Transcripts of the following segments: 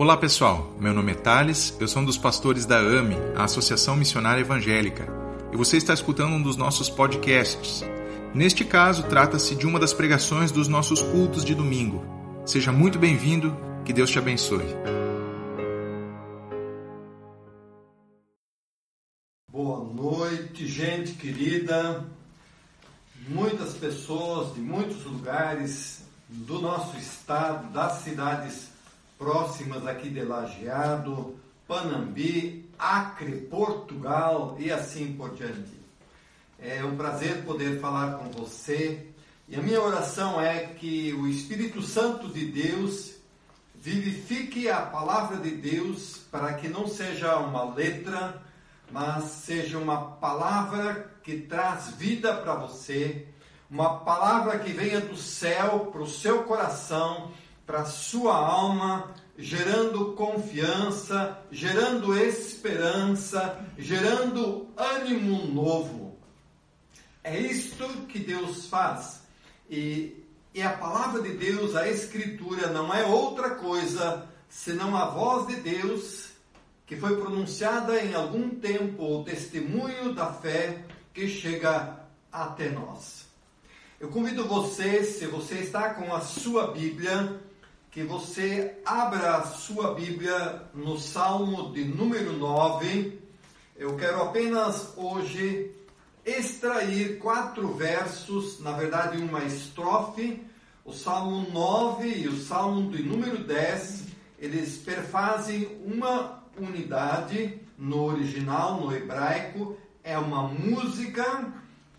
Olá pessoal, meu nome é Tales, eu sou um dos pastores da AME, a Associação Missionária Evangélica, e você está escutando um dos nossos podcasts. Neste caso, trata-se de uma das pregações dos nossos cultos de domingo. Seja muito bem-vindo, que Deus te abençoe. Boa noite, gente querida. Muitas pessoas de muitos lugares do nosso estado, das cidades próximas aqui de Lajeado, Panambi, Acre, Portugal e assim por diante. É um prazer poder falar com você e a minha oração é que o Espírito Santo de Deus vivifique a palavra de Deus para que não seja uma letra, mas seja uma palavra que traz vida para você, uma palavra que venha do céu para o seu coração, para a sua alma, gerando confiança, gerando esperança, gerando ânimo novo. É isto que Deus faz. E a palavra de Deus, a Escritura, não é outra coisa senão a voz de Deus que foi pronunciada em algum tempo, o testemunho da fé que chega até nós. Eu convido você, se você está com a sua Bíblia, que você abra a sua Bíblia no Salmo de número 9. Eu quero apenas hoje extrair 4 versos, na verdade uma estrofe. O Salmo 9 e o Salmo de número 10, eles perfazem uma unidade no original, no hebraico. É uma música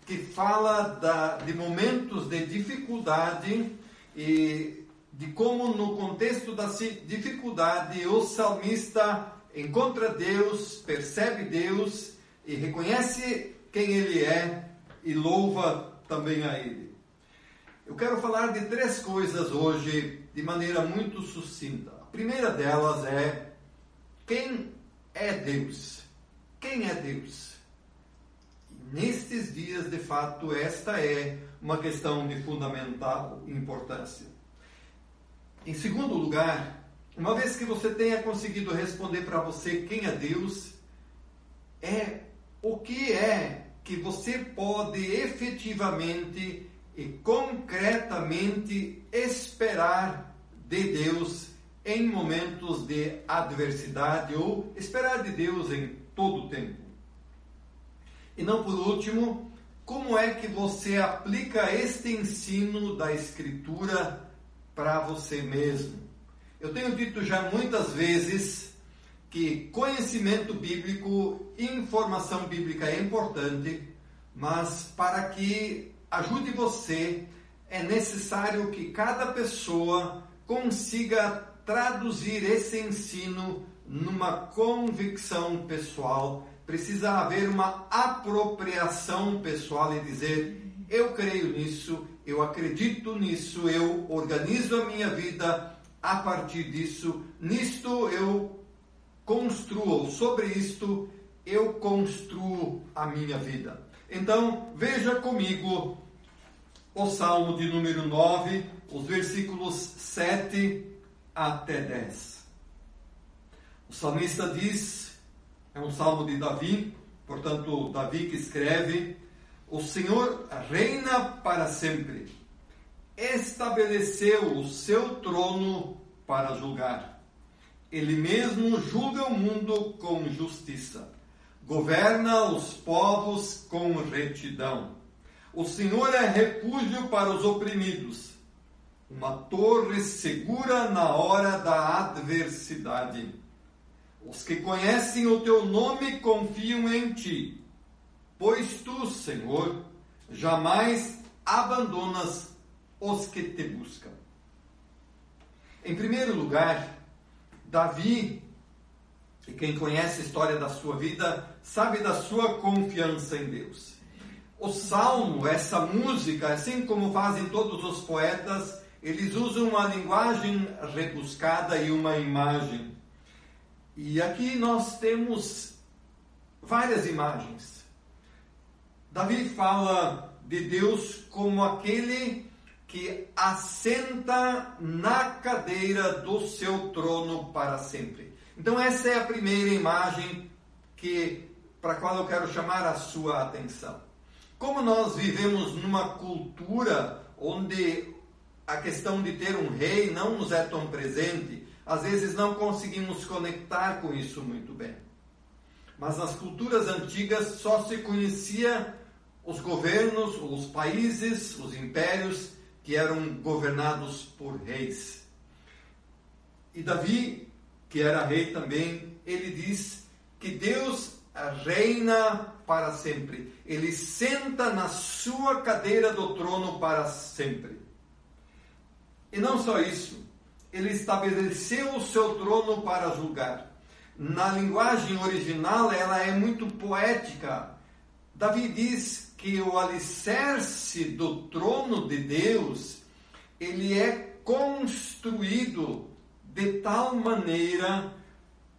que fala de momentos de dificuldade e de como no contexto da dificuldade o salmista encontra Deus, percebe Deus e reconhece quem Ele é e louva também a Ele. Eu quero falar de 3 coisas hoje de maneira muito sucinta. A primeira delas é: quem é Deus? Quem é Deus? E nestes dias, de fato, esta é uma questão de fundamental importância. Em segundo lugar, uma vez que você tenha conseguido responder para você quem é Deus, é o que é que você pode efetivamente e concretamente esperar de Deus em momentos de adversidade ou esperar de Deus em todo o tempo. E não por último, como é que você aplica este ensino da Escritura para você mesmo? Eu tenho dito já muitas vezes que conhecimento bíblico, informação bíblica é importante, mas para que ajude você, é necessário que cada pessoa consiga traduzir esse ensino numa convicção pessoal. Precisa haver uma apropriação pessoal e dizer: eu creio nisso, eu acredito nisso, eu organizo a minha vida a partir disso, nisto eu construo, sobre isto eu construo a minha vida. Então, veja comigo o Salmo de número 9, os versículos 7 até 10. O salmista diz, é um salmo de Davi, portanto, Davi que escreve: o Senhor reina para sempre, estabeleceu o seu trono para julgar. Ele mesmo julga o mundo com justiça, governa os povos com retidão. O Senhor é refúgio para os oprimidos, uma torre segura na hora da adversidade. Os que conhecem o teu nome confiam em ti, pois tu, Senhor, jamais abandonas os que te buscam. Em primeiro lugar, Davi, e quem conhece a história da sua vida, sabe da sua confiança em Deus. O salmo, essa música, assim como fazem todos os poetas, eles usam uma linguagem rebuscada e uma imagem. E aqui nós temos várias imagens. Davi fala de Deus como aquele que assenta na cadeira do seu trono para sempre. Então essa é a primeira imagem para a qual eu quero chamar a sua atenção. Como nós vivemos numa cultura onde a questão de ter um rei não nos é tão presente, às vezes não conseguimos conectar com isso muito bem. Mas nas culturas antigas só se conhecia os governos, os países, os impérios que eram governados por reis. E Davi, que era rei também, ele diz que Deus reina para sempre. Ele senta na sua cadeira do trono para sempre. E não só isso, ele estabeleceu o seu trono para julgar. Na linguagem original, ela é muito poética. Davi diz que o alicerce do trono de Deus, ele é construído de tal maneira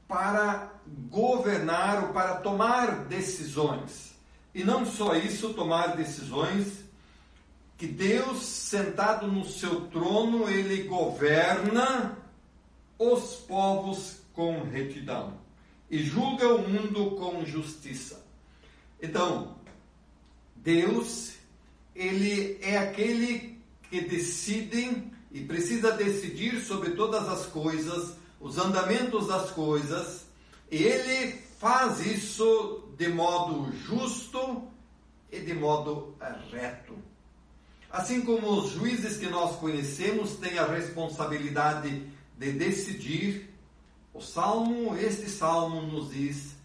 para governar ou para tomar decisões. E não só isso, tomar decisões, que Deus, sentado no seu trono, ele governa os povos com retidão e julga o mundo com justiça. Então, Deus, ele é aquele que decide e precisa decidir sobre todas as coisas, os andamentos das coisas, e ele faz isso de modo justo e de modo reto. Assim como os juízes que nós conhecemos têm a responsabilidade de decidir, este salmo nos diz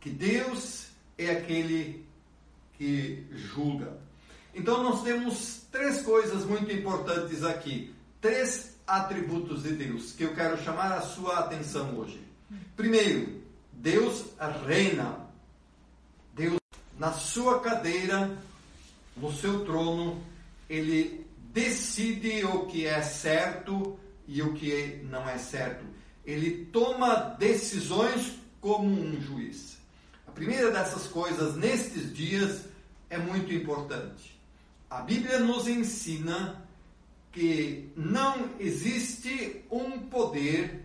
que Deus é aquele que julga. Então nós temos três coisas muito importantes aqui, três atributos de Deus, que eu quero chamar a sua atenção hoje. Primeiro, Deus reina. Deus, na sua cadeira, no seu trono, ele decide o que é certo e o que não é certo. Ele toma decisões como um juiz. A primeira dessas coisas, nestes dias, é muito importante. A Bíblia nos ensina que não existe um poder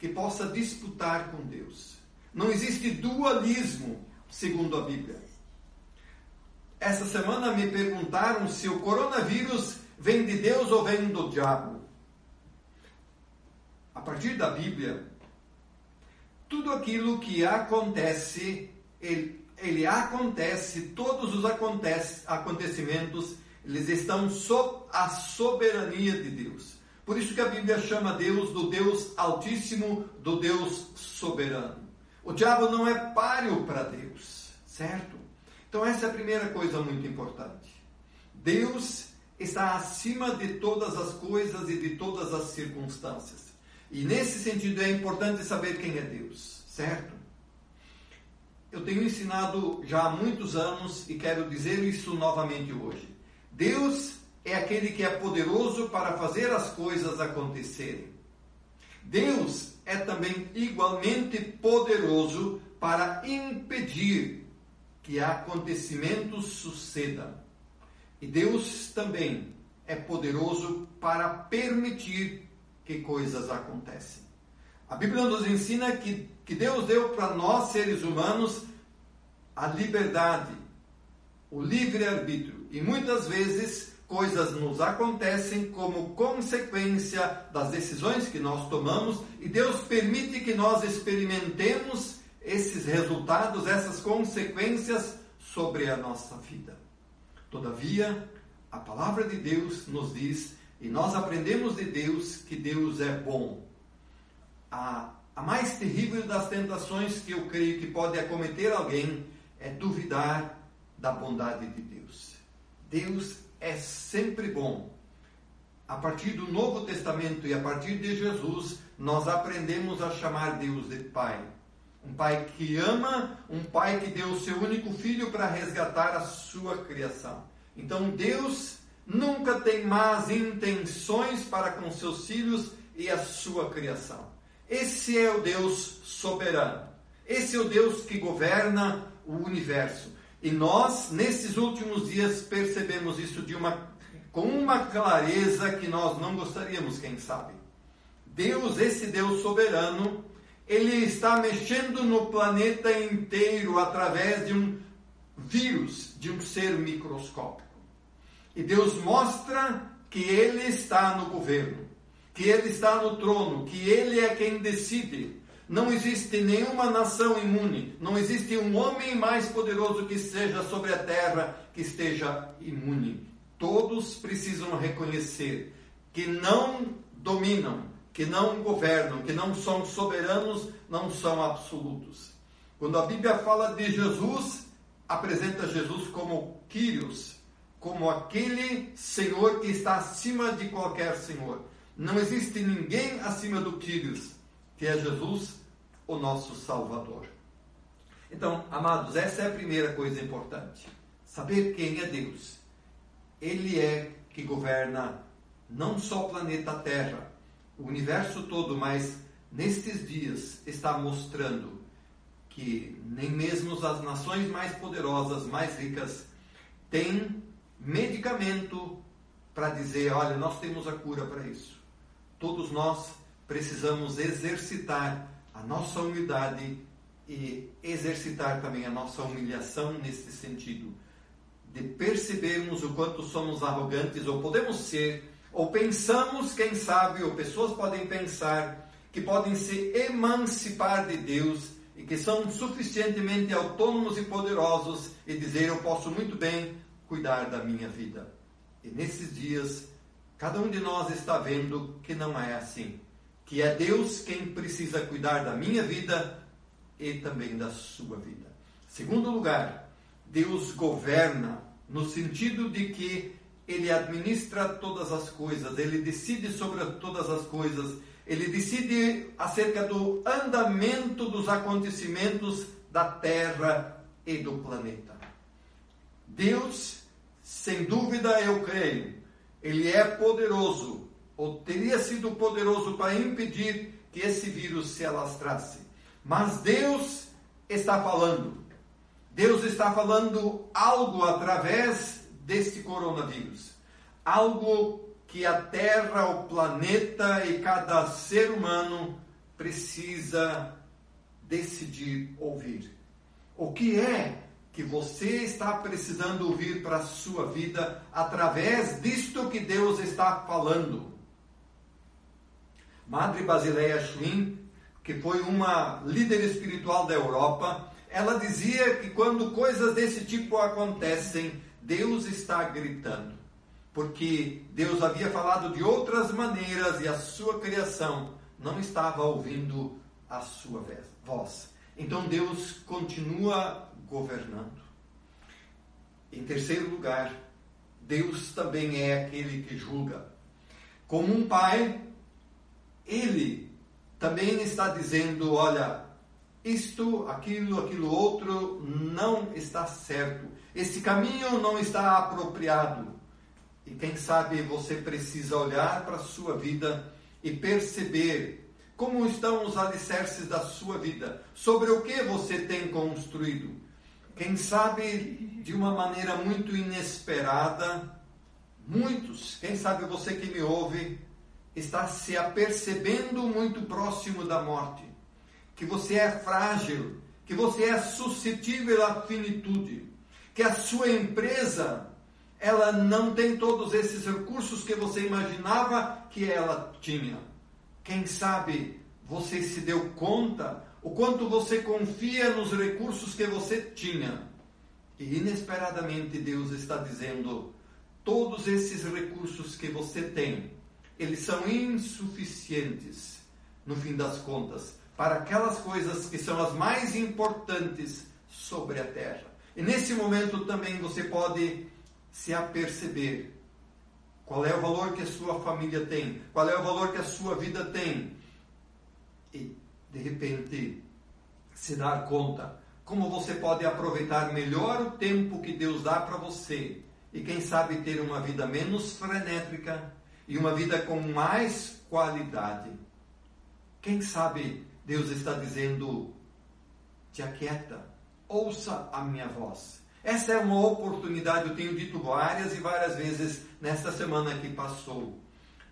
que possa disputar com Deus. Não existe dualismo, segundo a Bíblia. Essa semana me perguntaram se o coronavírus vem de Deus ou vem do diabo. A partir da Bíblia, tudo aquilo que acontece, ele acontece, todos os acontecimentos, eles estão sob a soberania de Deus. Por isso que a Bíblia chama Deus do Deus Altíssimo, do Deus Soberano. O diabo não é páreo para Deus, certo? Então essa é a primeira coisa muito importante. Deus está acima de todas as coisas e de todas as circunstâncias. E nesse sentido é importante saber quem é Deus, certo? Eu tenho ensinado já há muitos anos e quero dizer isso novamente hoje. Deus é aquele que é poderoso para fazer as coisas acontecerem. Deus é também igualmente poderoso para impedir que acontecimentos sucedam. E Deus também é poderoso para permitir que coisas acontecem. A Bíblia nos ensina que Deus deu para nós, seres humanos, a liberdade, o livre-arbítrio. E muitas vezes coisas nos acontecem como consequência das decisões que nós tomamos, e Deus permite que nós experimentemos esses resultados, essas consequências sobre a nossa vida. Todavia, a palavra de Deus nos diz, e nós aprendemos de Deus, que Deus é bom. A mais terrível das tentações que eu creio que pode acometer alguém é duvidar da bondade de Deus. Deus é sempre bom. A partir do Novo Testamento e a partir de Jesus, nós aprendemos a chamar Deus de Pai. Um Pai que ama, um Pai que deu o seu único filho para resgatar a sua criação. Então Deus nunca tem más intenções para com seus filhos e a sua criação. Esse é o Deus soberano. Esse é o Deus que governa o universo. E nós, nesses últimos dias, percebemos isso de uma com uma clareza que nós não gostaríamos, quem sabe. Deus, esse Deus soberano, ele está mexendo no planeta inteiro através de um vírus, de um ser microscópico. E Deus mostra que ele está no governo, que ele está no trono, que ele é quem decide. Não existe nenhuma nação imune, não existe um homem mais poderoso que seja sobre a terra que esteja imune. Todos precisam reconhecer que não dominam, que não governam, que não são soberanos, não são absolutos. Quando a Bíblia fala de Jesus, apresenta Jesus como Kyrios, como aquele Senhor que está acima de qualquer Senhor. Não existe ninguém acima do Kyrios, que é Jesus, o nosso Salvador. Então, amados, essa é a primeira coisa importante. Saber quem é Deus. Ele é que governa não só o planeta Terra, o universo todo, mas nestes dias está mostrando que nem mesmo as nações mais poderosas, mais ricas, têm medicamento para dizer, olha, nós temos a cura para isso. Todos nós precisamos exercitar a nossa humildade e exercitar também a nossa humilhação nesse sentido, de percebermos o quanto somos arrogantes, ou podemos ser, ou pensamos, quem sabe, ou pessoas podem pensar que podem se emancipar de Deus e que são suficientemente autônomos e poderosos e dizer, eu posso muito bem cuidar da minha vida. E nesses dias, cada um de nós está vendo que não é assim, que é Deus quem precisa cuidar da minha vida e também da sua vida. Segundo lugar, Deus governa no sentido de que ele administra todas as coisas, ele decide sobre todas as coisas, ele decide acerca do andamento dos acontecimentos da terra e do planeta. Deus, sem dúvida, eu creio, ele é poderoso, ou teria sido poderoso para impedir que esse vírus se alastrasse. Mas Deus está falando. Deus está falando algo através deste coronavírus. Algo que a Terra, o planeta e cada ser humano precisa decidir ouvir. O que é que você está precisando ouvir para a sua vida através disto que Deus está falando? Madre Basileia Schwing, que foi uma líder espiritual da Europa, ela dizia que quando coisas desse tipo acontecem, Deus está gritando. Porque Deus havia falado de outras maneiras e a sua criação não estava ouvindo a sua voz. Então Deus continua governando. Em terceiro lugar, Deus também é aquele que julga. Como um pai, ele também está dizendo, olha, isto, aquilo outro não está certo. Esse caminho não está apropriado. E quem sabe você precisa olhar para a sua vida e perceber como estão os alicerces da sua vida, sobre o que você tem construído. Quem sabe de uma maneira muito inesperada, muitos, quem sabe você que me ouve, está se apercebendo muito próximo da morte, que você é frágil, que você é suscetível à finitude, que a sua empresa, ela não tem todos esses recursos que você imaginava que ela tinha. Quem sabe você se deu conta o quanto você confia nos recursos que você tinha. E inesperadamente Deus está dizendo, todos esses recursos que você tem, eles são insuficientes, no fim das contas, para aquelas coisas que são as mais importantes sobre a terra. E nesse momento também você pode se aperceber qual é o valor que a sua família tem, qual é o valor que a sua vida tem. E, de repente, se dar conta como você pode aproveitar melhor o tempo que Deus dá para você e, quem sabe, ter uma vida menos frenética, e uma vida com mais qualidade. Quem sabe Deus está dizendo, te aquieta, ouça a minha voz. Essa é uma oportunidade, eu tenho dito várias e várias vezes nesta semana que passou.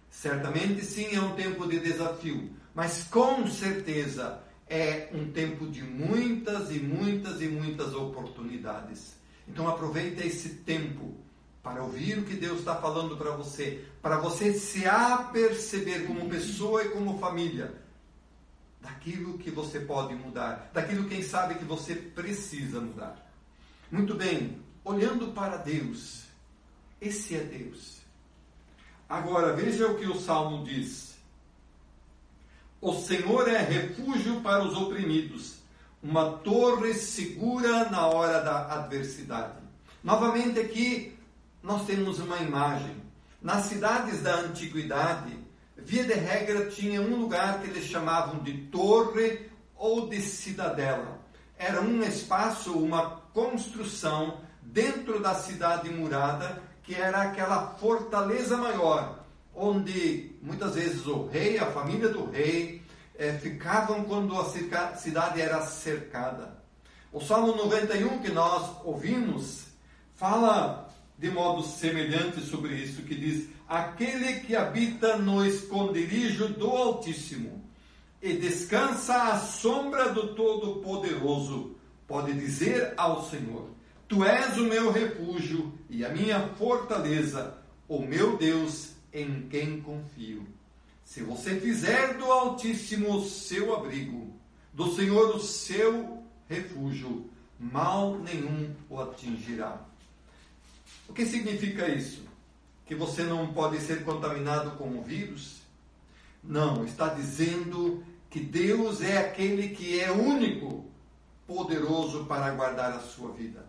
Certamente sim, é um tempo de desafio, mas com certeza é um tempo de muitas e muitas e muitas oportunidades. Então aproveita esse tempo para ouvir o que Deus está falando para você se aperceber como pessoa e como família, daquilo que você pode mudar, daquilo quem sabe que você precisa mudar. Muito bem, olhando para Deus, esse é Deus. Agora veja o que o Salmo diz: o Senhor é refúgio para os oprimidos, uma torre segura na hora da adversidade. Novamente aqui nós temos uma imagem. Nas cidades da antiguidade, via de regra, tinha um lugar que eles chamavam de torre ou de cidadela. Era um espaço, uma construção dentro da cidade murada, que era aquela fortaleza maior, onde muitas vezes o rei, a família do rei, ficavam quando a cidade era cercada. O Salmo 91 que nós ouvimos fala de modo semelhante sobre isso, que diz: aquele que habita no esconderijo do Altíssimo e descansa à sombra do Todo-Poderoso, pode dizer ao Senhor: tu és o meu refúgio e a minha fortaleza, o meu Deus em quem confio. Se você fizer do Altíssimo o seu abrigo, do Senhor o seu refúgio, mal nenhum o atingirá. O que significa isso? Que você não pode ser contaminado com o vírus? Não, está dizendo que Deus é aquele que é único, poderoso para guardar a sua vida.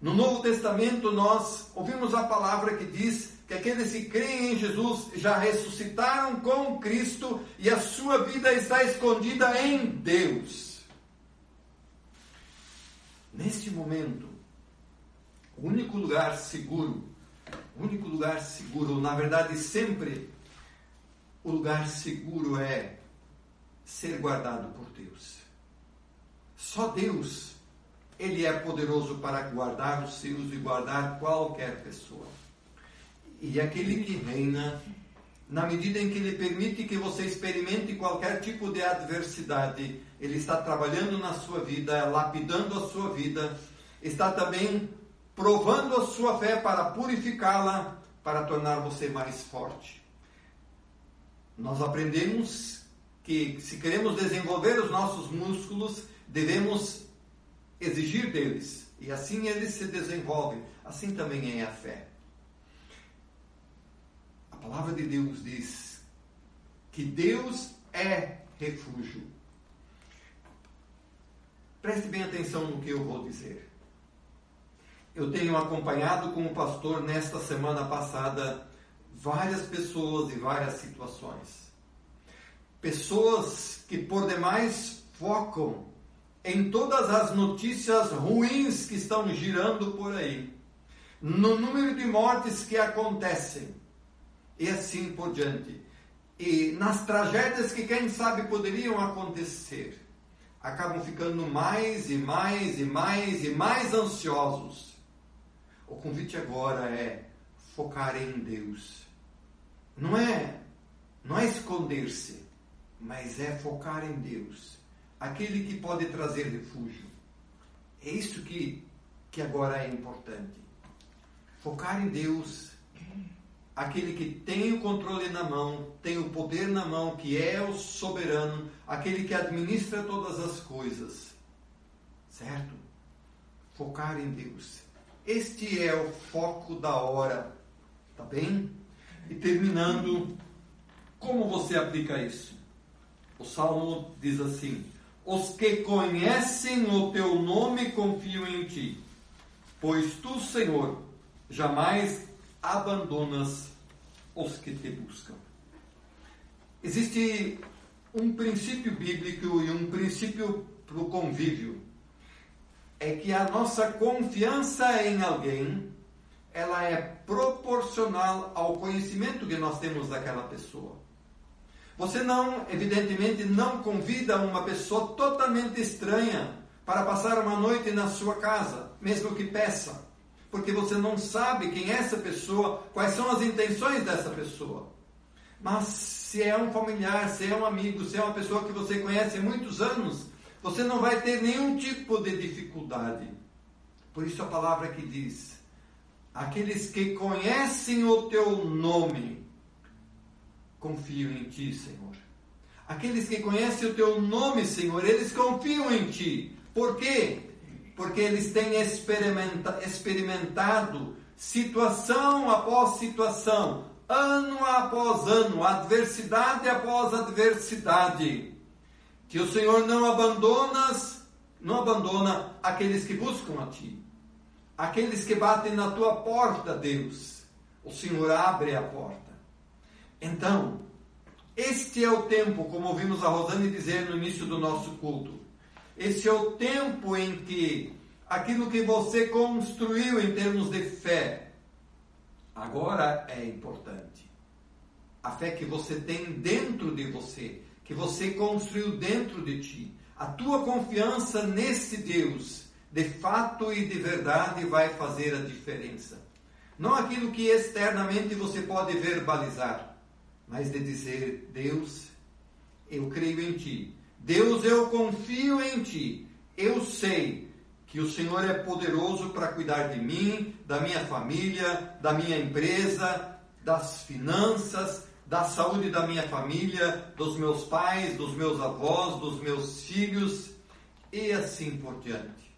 No Novo Testamento nós ouvimos a palavra que diz que aqueles que creem em Jesus já ressuscitaram com Cristo e a sua vida está escondida em Deus. Neste momento, o único lugar seguro, na verdade sempre, o lugar seguro é ser guardado por Deus. Só Deus, Ele é poderoso para guardar os seus e guardar qualquer pessoa. E aquele que reina, na medida em que Ele permite que você experimente qualquer tipo de adversidade, Ele está trabalhando na sua vida, lapidando a sua vida, está também provando a sua fé para purificá-la, para tornar você mais forte. Nós aprendemos que se queremos desenvolver os nossos músculos, devemos exigir deles, e assim eles se desenvolvem. Assim também é a fé. A palavra de Deus diz que Deus é refúgio. Preste bem atenção no que eu vou dizer. Eu tenho acompanhado como pastor nesta semana passada várias pessoas e várias situações. Pessoas que por demais focam em todas as notícias ruins que estão girando por aí, no número de mortes que acontecem e assim por diante, e nas tragédias que quem sabe poderiam acontecer, acabam ficando mais e mais e mais e mais ansiosos. O convite agora é focar em Deus. Não é esconder-se, mas é focar em Deus, aquele que pode trazer refúgio. É isso que agora é importante. Focar em Deus, aquele que tem o controle na mão, tem o poder na mão, que é o soberano, aquele que administra todas as coisas. Certo? Focar em Deus. Este é o foco da hora, tá bem? E terminando, como você aplica isso? O Salmo diz assim: os que conhecem o teu nome confiam em ti, pois tu, Senhor, jamais abandonas os que te buscam. Existe um princípio bíblico e um princípio para o convívio. É que a nossa confiança em alguém, ela é proporcional ao conhecimento que nós temos daquela pessoa. Você não, evidentemente, não convida uma pessoa totalmente estranha para passar uma noite na sua casa, mesmo que peça, porque você não sabe quem é essa pessoa, quais são as intenções dessa pessoa. Mas se é um familiar, se é um amigo, se é uma pessoa que você conhece há muitos anos, você não vai ter nenhum tipo de dificuldade. Por isso a palavra que diz: aqueles que conhecem o teu nome confiam em ti, Senhor. Aqueles que conhecem o teu nome, Senhor, eles confiam em ti. Por quê? Porque eles têm experimentado situação após situação, ano após ano, adversidade após adversidade. Que o Senhor não abandona aqueles que buscam a ti. Aqueles que batem na tua porta, Deus, o Senhor abre a porta. Então, este é o tempo, como ouvimos a Rosane dizer no início do nosso culto, este é o tempo em que aquilo que você construiu em termos de fé, agora é importante. A fé que você tem dentro de você, que você construiu dentro de ti, a tua confiança nesse Deus, de fato e de verdade vai fazer a diferença. Não aquilo que externamente você pode verbalizar, mas de dizer: Deus, eu creio em ti. Deus, eu confio em ti. Eu sei que o Senhor é poderoso para cuidar de mim, da minha família, da minha empresa, das finanças, da saúde da minha família, dos meus pais, dos meus avós, dos meus filhos e assim por diante.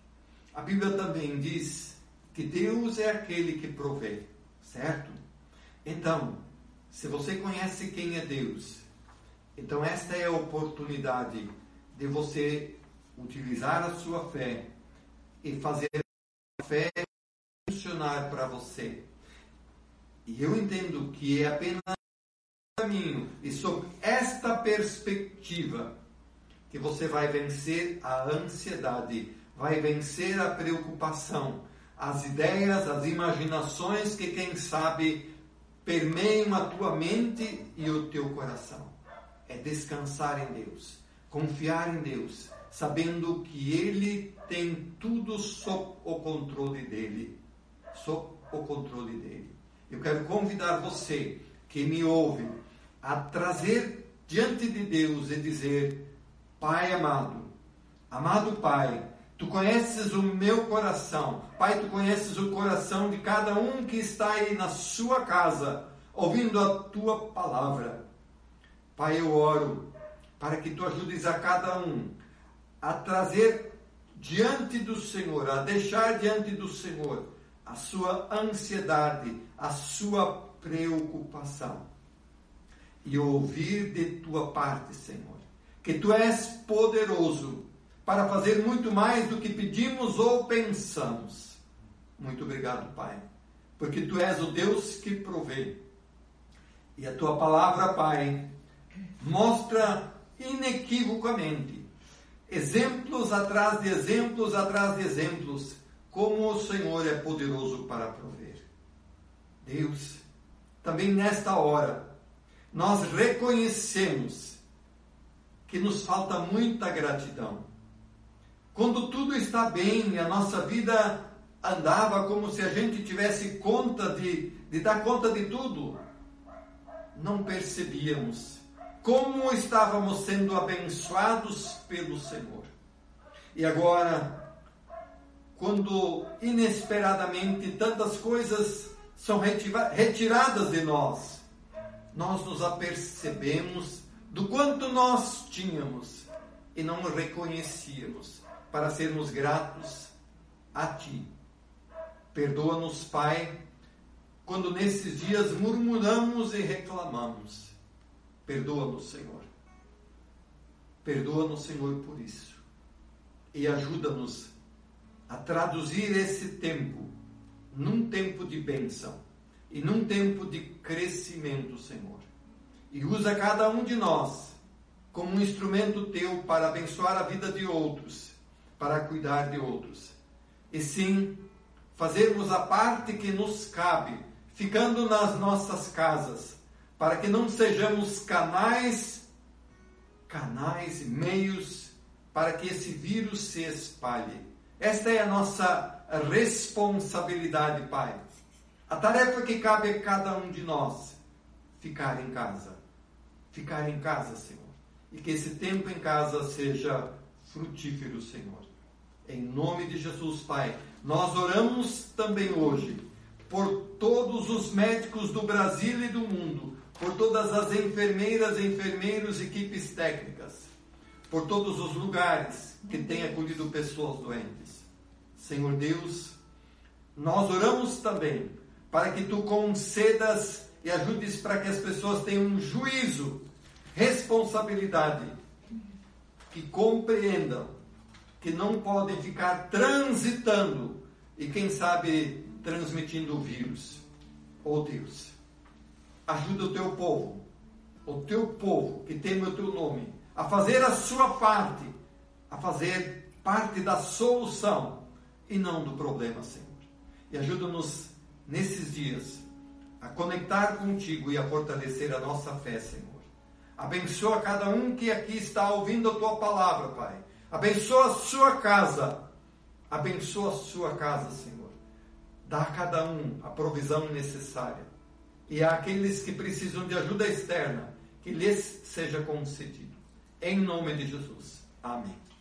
A Bíblia também diz que Deus é aquele que provê, certo? Então, se você conhece quem é Deus, então esta é a oportunidade de você utilizar a sua fé e fazer a fé funcionar para você. E eu entendo que é apenas caminho e sob esta perspectiva que você vai vencer a ansiedade, vai vencer a preocupação, as ideias, as imaginações que, quem sabe, permeiam a tua mente e o teu coração. É descansar em Deus, confiar em Deus, sabendo que Ele tem tudo sob o controle dEle. Sob o controle dEle. Eu quero convidar você que me ouve a trazer diante de Deus e dizer: Pai amado, amado Pai, Tu conheces o meu coração. Pai, Tu conheces o coração de cada um que está aí na sua casa, ouvindo a Tua palavra. Pai, eu oro para que Tu ajudes a cada um a trazer diante do Senhor, a deixar diante do Senhor a sua ansiedade, a sua preocupação. E ouvir de Tua parte, Senhor, que Tu és poderoso para fazer muito mais do que pedimos ou pensamos. Muito obrigado, Pai, porque Tu és o Deus que provê. E a Tua palavra, Pai, mostra inequivocamente, exemplos atrás de exemplos, como o Senhor é poderoso para prover. Deus, também nesta hora, nós reconhecemos que nos falta muita gratidão. Quando tudo está bem, a nossa vida andava como se a gente tivesse conta de dar conta de tudo. Não percebíamos como estávamos sendo abençoados pelo Senhor. E agora, quando inesperadamente tantas coisas são retiradas de nós, nós nos apercebemos do quanto nós tínhamos e não reconhecíamos, para sermos gratos a Ti. Perdoa-nos, Pai, quando nesses dias murmuramos e reclamamos. Perdoa-nos, Senhor. Perdoa-nos, Senhor, por isso. E ajuda-nos a traduzir esse tempo num tempo de bênção e num tempo de crescimento, Senhor. E usa cada um de nós como um instrumento Teu para abençoar a vida de outros, para cuidar de outros. E sim, fazermos a parte que nos cabe, ficando nas nossas casas, para que não sejamos canais, meios para que esse vírus se espalhe. Esta é a nossa responsabilidade, Pai. A tarefa que cabe a cada um de nós, ficar em casa. Ficar em casa, Senhor. E que esse tempo em casa seja frutífero, Senhor. Em nome de Jesus, Pai, nós oramos também hoje por todos os médicos do Brasil e do mundo, por todas as enfermeiras, enfermeiros, equipes técnicas, por todos os lugares que têm acolhido pessoas doentes. Senhor Deus, nós oramos também para que Tu concedas e ajudes para que as pessoas tenham um juízo, responsabilidade, que compreendam que não podem ficar transitando e, quem sabe, transmitindo o vírus. Oh Deus, ajuda o teu povo que teme o teu nome, a fazer a sua parte, a fazer parte da solução e não do problema, Senhor. E ajuda-nos nesses dias a conectar contigo e a fortalecer a nossa fé, Senhor. Abençoa cada um que aqui está ouvindo a Tua palavra, Pai. Abençoa a sua casa. Abençoa a sua casa, Senhor. Dá a cada um a provisão necessária. E àqueles que precisam de ajuda externa, que lhes seja concedido. Em nome de Jesus. Amém.